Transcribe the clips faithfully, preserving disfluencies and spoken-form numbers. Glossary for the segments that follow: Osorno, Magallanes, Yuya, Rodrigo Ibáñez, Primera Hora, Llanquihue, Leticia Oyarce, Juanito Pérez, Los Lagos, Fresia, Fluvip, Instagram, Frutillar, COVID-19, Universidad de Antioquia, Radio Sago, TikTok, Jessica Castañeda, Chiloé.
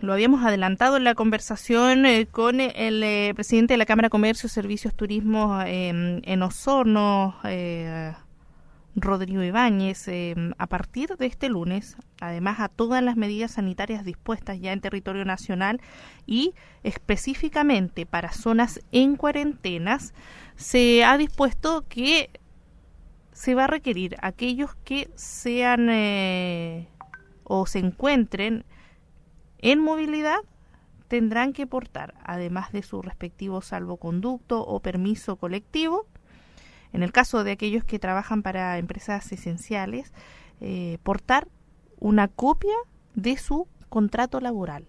lo habíamos adelantado en la conversación eh, con el eh, presidente de la Cámara de Comercio, Servicios, Turismo eh, en Osorno, eh, Rodrigo Ibáñez, eh, a partir de este lunes, además a todas las medidas sanitarias dispuestas ya en territorio nacional y específicamente para zonas en cuarentenas, se ha dispuesto que se va a requerir a aquellos que sean eh, o se encuentren en movilidad, tendrán que portar, además de su respectivo salvoconducto o permiso colectivo, en el caso de aquellos que trabajan para empresas esenciales, eh, portar una copia de su contrato laboral.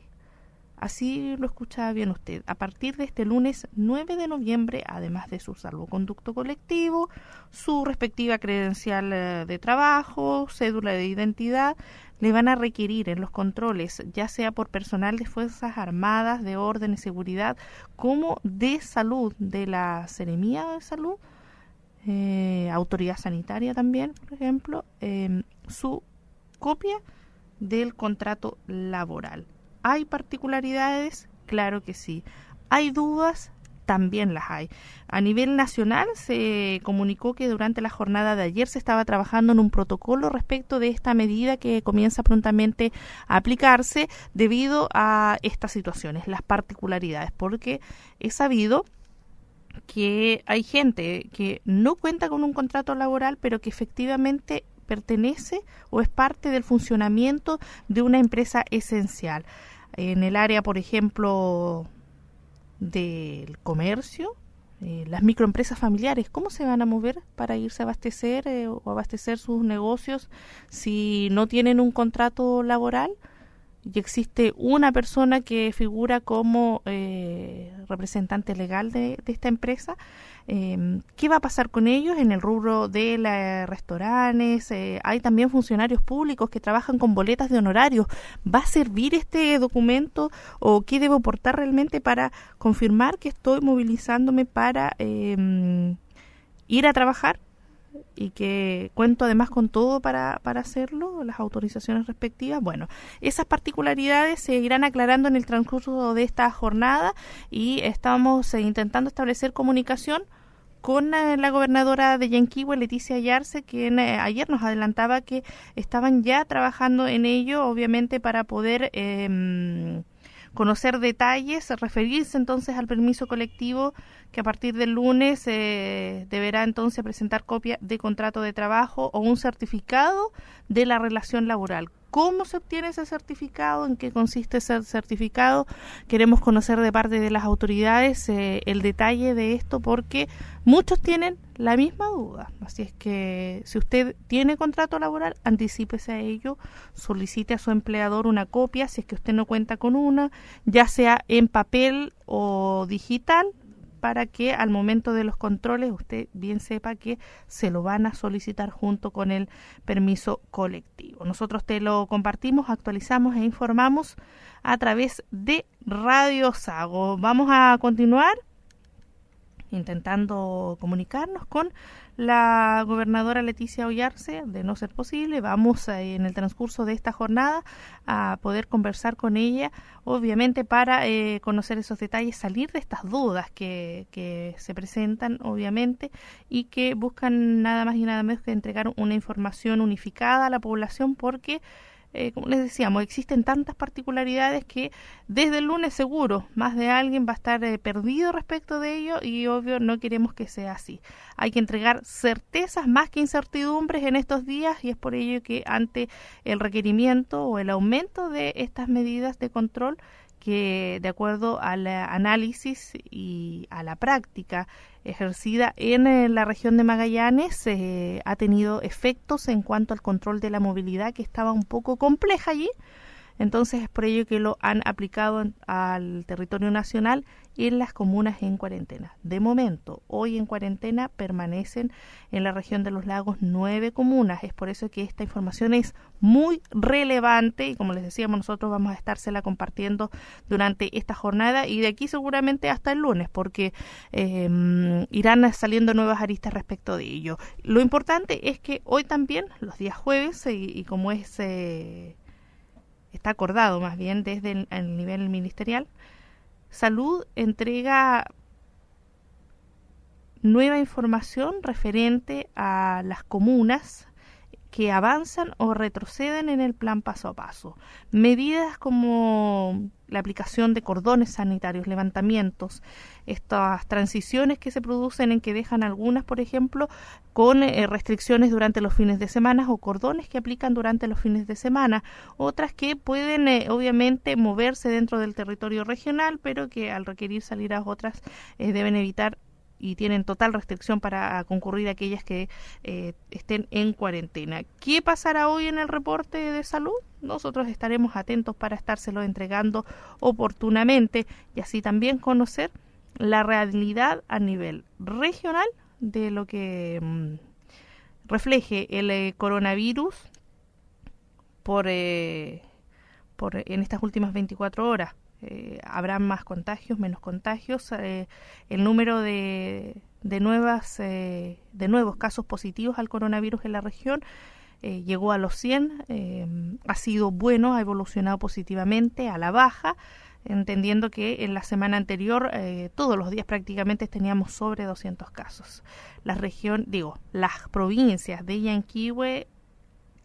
Así lo escuchaba bien usted. A partir de este lunes nueve de noviembre, además de su salvoconducto colectivo, su respectiva credencial de trabajo, cédula de identidad, le van a requerir en los controles, ya sea por personal de Fuerzas Armadas, de Orden y Seguridad, como de Salud, de la Seremía de Salud, Eh, autoridad sanitaria también, por ejemplo, eh, su copia del contrato laboral. ¿Hay particularidades? Claro que sí. ¿Hay dudas? También las hay. A nivel nacional se comunicó que durante la jornada de ayer se estaba trabajando en un protocolo respecto de esta medida que comienza prontamente a aplicarse debido a estas situaciones, las particularidades, porque es sabido que hay gente que no cuenta con un contrato laboral, pero que efectivamente pertenece o es parte del funcionamiento de una empresa esencial. En el área, por ejemplo, del comercio, eh, las microempresas familiares, ¿cómo se van a mover para irse a abastecer eh, o abastecer sus negocios si no tienen un contrato laboral? Y existe una persona que figura como eh, representante legal de, de esta empresa. Eh, ¿Qué va a pasar con ellos en el rubro de la, restaurantes? Eh, hay también funcionarios públicos que trabajan con boletas de honorarios. ¿Va a servir este documento o qué debo aportar realmente para confirmar que estoy movilizándome para eh, ir a trabajar? Y que cuento además con todo para, para hacerlo, las autorizaciones respectivas. Bueno, esas particularidades se irán aclarando en el transcurso de esta jornada y estamos intentando establecer comunicación con la gobernadora de Llanquihue, Leticia Oyarce, quien eh, ayer nos adelantaba que estaban ya trabajando en ello, obviamente para poder eh, conocer detalles, referirse entonces al permiso colectivo que a partir del lunes eh, deberá entonces presentar copia de contrato de trabajo o un certificado de la relación laboral. ¿Cómo se obtiene ese certificado? ¿En qué consiste ese certificado? Queremos conocer de parte de las autoridades eh, el detalle de esto porque muchos tienen la misma duda. Así es que si usted tiene contrato laboral, anticípese a ello, solicite a su empleador una copia, si es que usted no cuenta con una, ya sea en papel o digital, para que al momento de los controles usted bien sepa que se lo van a solicitar junto con el permiso colectivo. Nosotros te lo compartimos, actualizamos e informamos a través de Radio Sago. Vamos a continuar intentando comunicarnos con la gobernadora Leticia Oyarce. De no ser posible, vamos a, en el transcurso de esta jornada a poder conversar con ella, obviamente para eh, conocer esos detalles, salir de estas dudas que, que se presentan, obviamente, y que buscan nada más y nada menos que entregar una información unificada a la población porque, eh, como les decíamos, existen tantas particularidades que desde el lunes seguro más de alguien va a estar eh, perdido respecto de ello y obvio no queremos que sea así. Hay que entregar certezas más que incertidumbres en estos días y es por ello que ante el requerimiento o el aumento de estas medidas de control que de acuerdo al análisis y a la práctica ejercida en la región de Magallanes eh, ha tenido efectos en cuanto al control de la movilidad que estaba un poco compleja allí, entonces es por ello que lo han aplicado en, al territorio nacional y en las comunas en cuarentena. De momento, hoy en cuarentena permanecen en la región de Los Lagos nueve comunas, es por eso que esta información es muy relevante y como les decíamos nosotros vamos a estársela compartiendo durante esta jornada y de aquí seguramente hasta el lunes porque eh, irán saliendo nuevas aristas respecto de ello. Lo importante es que hoy también, los días jueves y, y como es... Eh, está acordado más bien desde el, el nivel ministerial, Salud entrega nueva información referente a las comunas que avanzan o retroceden en el plan paso a paso. Medidas como la aplicación de cordones sanitarios, levantamientos, estas transiciones que se producen en que dejan algunas, por ejemplo, con eh, restricciones durante los fines de semana o cordones que aplican durante los fines de semana, otras que pueden eh, obviamente moverse dentro del territorio regional, pero que al requerir salir a otras eh, deben evitar y tienen total restricción para concurrir a aquellas que eh, estén en cuarentena. ¿Qué pasará hoy en el reporte de salud? Nosotros estaremos atentos para estárselo entregando oportunamente y así también conocer la realidad a nivel regional de lo que mmm, refleje el eh, coronavirus por, eh, por en estas últimas veinticuatro horas. Eh, habrá más contagios, menos contagios, eh, el número de, de, nuevas, eh, de nuevos casos positivos al coronavirus en la región eh, llegó a los cien, eh, ha sido bueno, ha evolucionado positivamente a la baja, entendiendo que en la semana anterior eh, todos los días prácticamente teníamos sobre doscientos casos. La región, digo, las provincias de Llanquihue,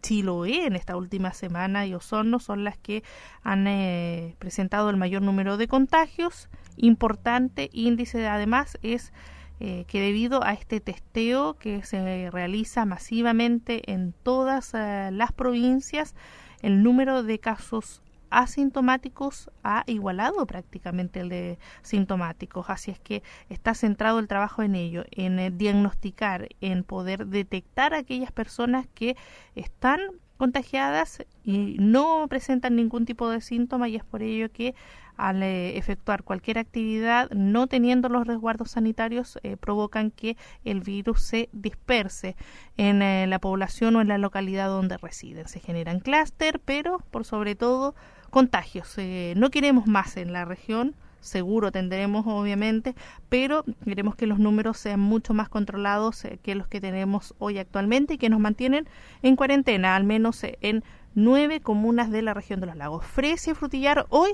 Chiloé en esta última semana y Osorno son las que han eh, presentado el mayor número de contagios. Importante índice además es eh, que debido a este testeo que se realiza masivamente en todas eh, las provincias, el número de casos asintomáticos ha igualado prácticamente el de sintomáticos, así es que está centrado el trabajo en ello, en diagnosticar, en poder detectar a aquellas personas que están contagiadas y no presentan ningún tipo de síntoma, y es por ello que al eh, efectuar cualquier actividad no teniendo los resguardos sanitarios eh, provocan que el virus se disperse en eh, la población o en la localidad donde residen. Se generan clúster, pero por sobre todo contagios. Eh, no queremos más en la región, seguro tendremos obviamente, pero queremos que los números sean mucho más controlados eh, que los que tenemos hoy actualmente y que nos mantienen en cuarentena, al menos eh, en nueve comunas de la región de Los Lagos. Fresia y Frutillar hoy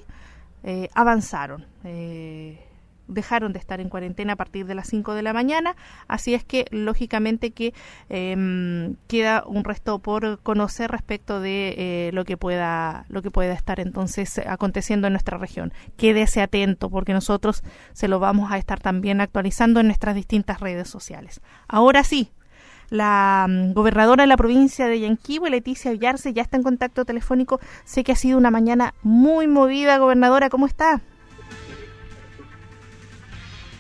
eh, avanzaron, eh, dejaron de estar en cuarentena a partir de las cinco de la mañana, así es que lógicamente que eh, queda un resto por conocer respecto de eh, lo que pueda lo que pueda estar entonces aconteciendo en nuestra región. Quédese atento porque nosotros se lo vamos a estar también actualizando en nuestras distintas redes sociales. Ahora sí, la gobernadora de la provincia de Llanquihue, Leticia Oyarce, ya está en contacto telefónico. Sé que ha sido una mañana muy movida, gobernadora, ¿cómo está?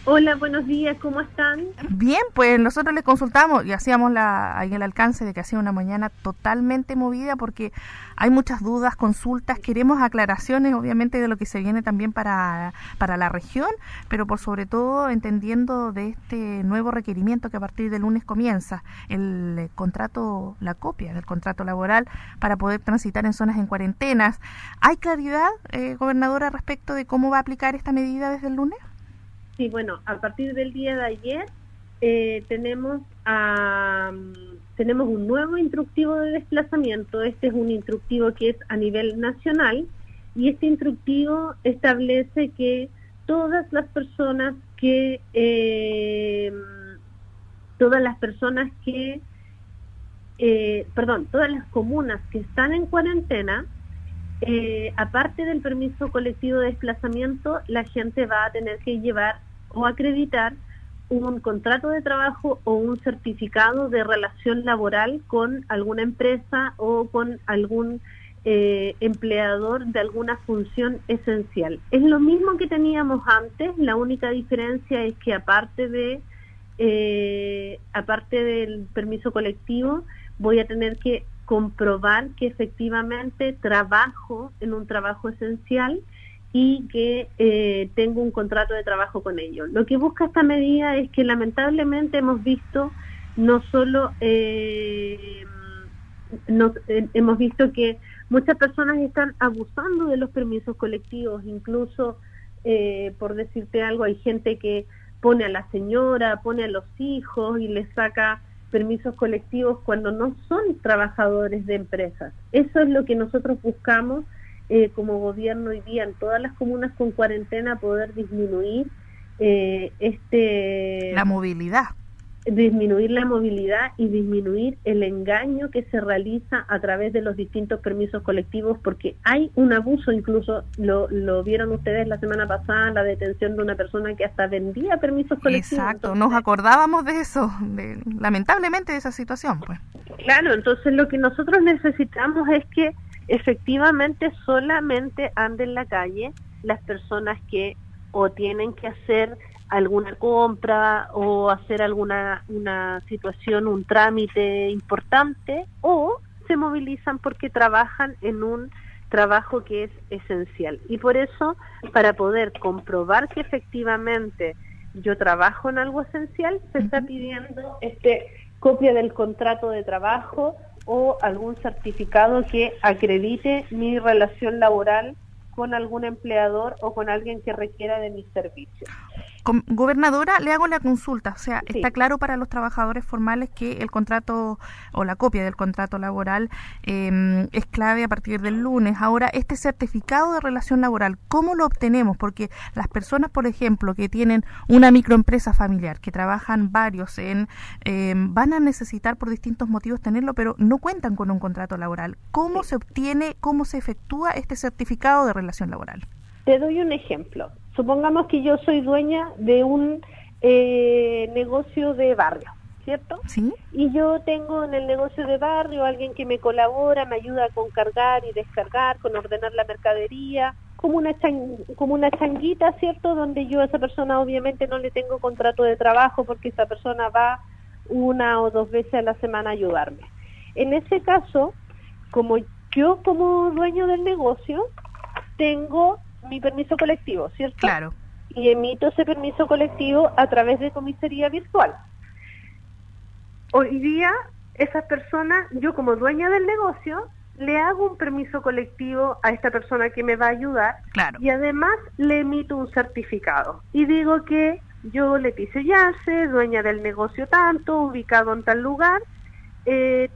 Hola, buenos días, ¿cómo están? Bien, pues nosotros les consultamos y hacíamos la, ahí el alcance de que ha sido una mañana totalmente movida porque hay muchas dudas, consultas, queremos aclaraciones obviamente de lo que se viene también para, para la región, pero por sobre todo entendiendo de este nuevo requerimiento que a partir del lunes comienza, el contrato, la copia del contrato laboral para poder transitar en zonas en cuarentenas. ¿Hay claridad, eh, gobernadora, respecto de cómo va a aplicar esta medida desde el lunes? Sí, bueno, a partir del día de ayer eh, tenemos a, tenemos un nuevo instructivo de desplazamiento. Este es un instructivo que es a nivel nacional y este instructivo establece que todas las personas que eh, todas las personas que eh, perdón, todas las comunas que están en cuarentena, Eh, aparte del permiso colectivo de desplazamiento, la gente va a tener que llevar o acreditar un contrato de trabajo o un certificado de relación laboral con alguna empresa o con algún eh, empleador de alguna función esencial. Es lo mismo que teníamos antes, la única diferencia es que aparte de eh, aparte del permiso colectivo voy a tener que comprobar que efectivamente trabajo en un trabajo esencial y que eh, tengo un contrato de trabajo con ello. Lo que busca esta medida es que lamentablemente hemos visto no solo eh, nos, eh, hemos visto que muchas personas están abusando de los permisos colectivos, incluso eh, por decirte algo, hay gente que pone a la señora, pone a los hijos y les saca permisos colectivos cuando no son trabajadores de empresas. Eso es lo que nosotros buscamos eh, como gobierno hoy día en todas las comunas con cuarentena, poder disminuir eh, este la movilidad. disminuir la movilidad y disminuir el engaño que se realiza a través de los distintos permisos colectivos, porque hay un abuso, incluso lo, lo vieron ustedes la semana pasada, la detención de una persona que hasta vendía permisos colectivos. Exacto, entonces, nos acordábamos de eso, de, lamentablemente de esa situación, pues. Claro, entonces lo que nosotros necesitamos es que efectivamente solamente anden en la calle las personas que o tienen que hacer alguna compra o hacer alguna una situación, un trámite importante, o se movilizan porque trabajan en un trabajo que es esencial. Y por eso, para poder comprobar que efectivamente yo trabajo en algo esencial, se está pidiendo este copia del contrato de trabajo o algún certificado que acredite mi relación laboral con algún empleador o con alguien que requiera de mis servicios. Gobernadora, le hago la consulta, o sea, sí. Está claro para los trabajadores formales que el contrato o la copia del contrato laboral eh, es clave a partir del lunes. Ahora, este certificado de relación laboral, ¿cómo lo obtenemos? Porque las personas, por ejemplo, que tienen una microempresa familiar, que trabajan varios en, eh, van a necesitar por distintos motivos tenerlo, pero no cuentan con un contrato laboral. ¿Cómo sí. se obtiene, cómo se efectúa este certificado de relación laboral? Te doy un ejemplo. Supongamos que yo soy dueña de un eh, negocio de barrio, ¿cierto? Sí. Y yo tengo en el negocio de barrio alguien que me colabora, me ayuda con cargar y descargar, con ordenar la mercadería, como una chan- como una changuita, ¿cierto? Donde yo a esa persona obviamente no le tengo contrato de trabajo porque esa persona va una o dos veces a la semana a ayudarme. En ese caso, como yo como dueño del negocio, tengo mi permiso colectivo, ¿cierto? Claro. Y emito ese permiso colectivo a través de comisaría virtual. Hoy día, esas personas, yo como dueña del negocio, le hago un permiso colectivo a esta persona que me va a ayudar. Claro. Y además le emito un certificado. Y digo que yo, Leticia Oyarce, dueña del negocio tanto, ubicado en tal lugar, eh,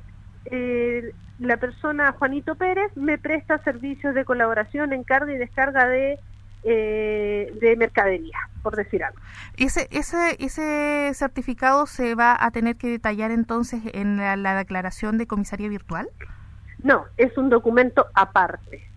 eh la persona Juanito Pérez me presta servicios de colaboración en carga y descarga de eh, de mercadería, por decir algo. Ese, ese, ese certificado se va a tener que detallar entonces en la, la declaración de comisaría virtual. No, es un documento aparte.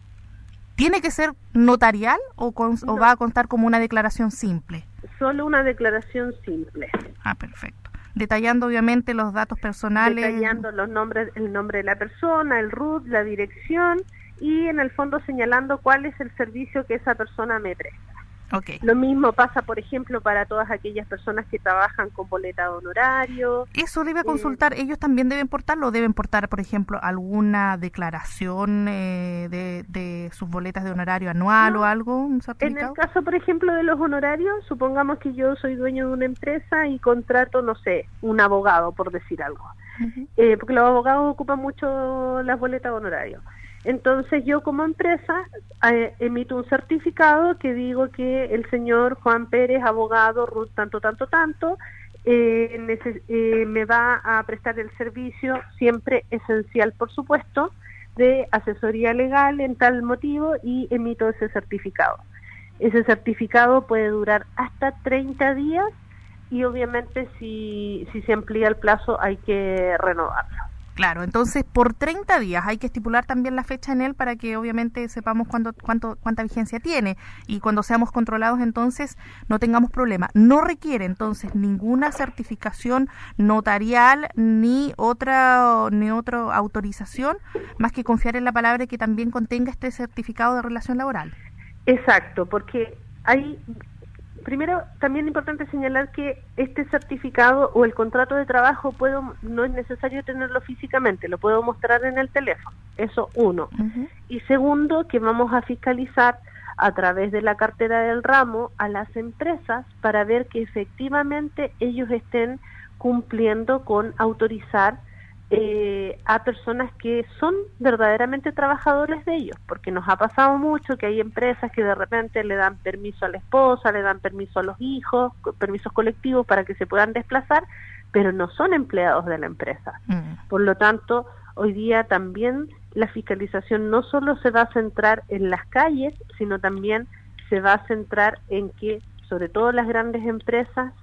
¿Tiene que ser notarial o, con, no. o va a contar como una declaración simple? Solo una declaración simple. Ah, perfecto. Detallando obviamente los datos personales, detallando los nombres, el nombre de la persona, el R U T, la dirección y en el fondo señalando cuál es el servicio que esa persona me presta. Okay. Lo mismo pasa, por ejemplo, para todas aquellas personas que trabajan con boleta de honorario. Eso le iba a consultar, eh, ¿ellos también deben portarlo o deben portar, por ejemplo, alguna declaración eh, de, de sus boletas de honorario anual no, o algo? En el caso, por ejemplo, de los honorarios, supongamos que yo soy dueño de una empresa y contrato, no sé, un abogado, por decir algo. Uh-huh. Eh, porque los abogados ocupan mucho las boletas de honorario. Entonces yo como empresa eh, emito un certificado que digo que el señor Juan Pérez, abogado, R U T tanto, tanto, tanto, eh, neces- eh, me va a prestar el servicio, siempre esencial por supuesto, de asesoría legal en tal motivo y emito ese certificado. Ese certificado puede durar hasta treinta días y obviamente si, si se amplía el plazo hay que renovarlo. Claro, entonces por treinta días hay que estipular también la fecha en él para que obviamente sepamos cuánto, cuánto, cuánta vigencia tiene y cuando seamos controlados entonces no tengamos problema. No requiere entonces ninguna certificación notarial ni otra ni otra autorización más que confiar en la palabra que también contenga este certificado de relación laboral. Exacto, porque hay... Primero, también es importante señalar que este certificado o el contrato de trabajo puedo, no es necesario tenerlo físicamente, lo puedo mostrar en el teléfono, eso uno. Uh-huh. Y segundo, que vamos a fiscalizar a través de la cartera del ramo a las empresas para ver que efectivamente ellos estén cumpliendo con autorizar eh, a personas que son verdaderamente trabajadores de ellos, porque nos ha pasado mucho que hay empresas que de repente le dan permiso a la esposa, le dan permiso a los hijos, permisos colectivos para que se puedan desplazar, pero no son empleados de la empresa. Mm. Por lo tanto, hoy día también la fiscalización no solo se va a centrar en las calles, sino también se va a centrar en que, sobre todo las grandes empresas,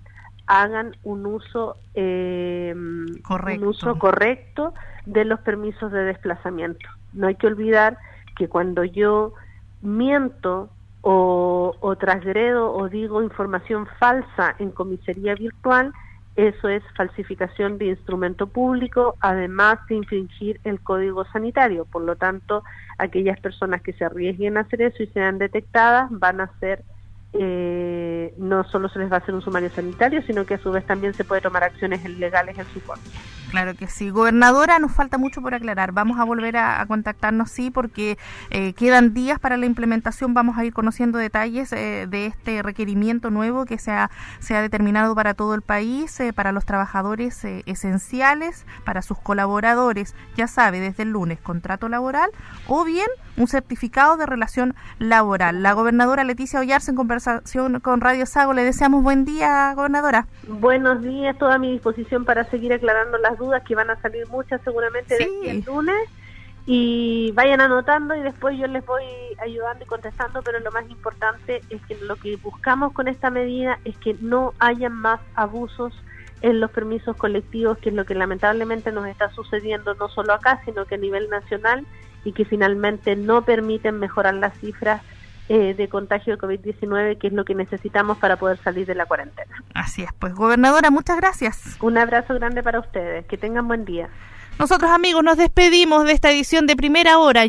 hagan un uso, eh, correcto. un uso correcto de los permisos de desplazamiento. No hay que olvidar que cuando yo miento o, o transgredo o digo información falsa en comisaría virtual, eso es falsificación de instrumento público, además de infringir el código sanitario. Por lo tanto, aquellas personas que se arriesguen a hacer eso y sean detectadas van a ser, eh, no solo se les va a hacer un sumario sanitario, sino que a su vez también se puede tomar acciones legales en su contra. Claro que sí. Gobernadora, nos falta mucho por aclarar. Vamos a volver a, a contactarnos, sí, porque eh, quedan días para la implementación. Vamos a ir conociendo detalles eh, de este requerimiento nuevo que se ha, se ha determinado para todo el país, eh, para los trabajadores eh, esenciales, para sus colaboradores. Ya sabe, desde el lunes, contrato laboral o bien un certificado de relación laboral. La gobernadora Leticia Oyarce, en conversación con Radio Sago. Le deseamos buen día, gobernadora. Buenos días, toda mi disposición para seguir aclarando las dudas, que van a salir muchas seguramente sí. de aquí el lunes, y vayan anotando y después yo les voy ayudando y contestando, pero lo más importante es que lo que buscamos con esta medida es que no haya más abusos en los permisos colectivos, que es lo que lamentablemente nos está sucediendo no solo acá, sino que a nivel nacional, y que finalmente no permiten mejorar las cifras Eh, de contagio de covid diecinueve, que es lo que necesitamos para poder salir de la cuarentena. Así es, pues, gobernadora, muchas gracias. Un abrazo grande para ustedes, que tengan buen día. Nosotros, amigos, nos despedimos de esta edición de Primera Hora.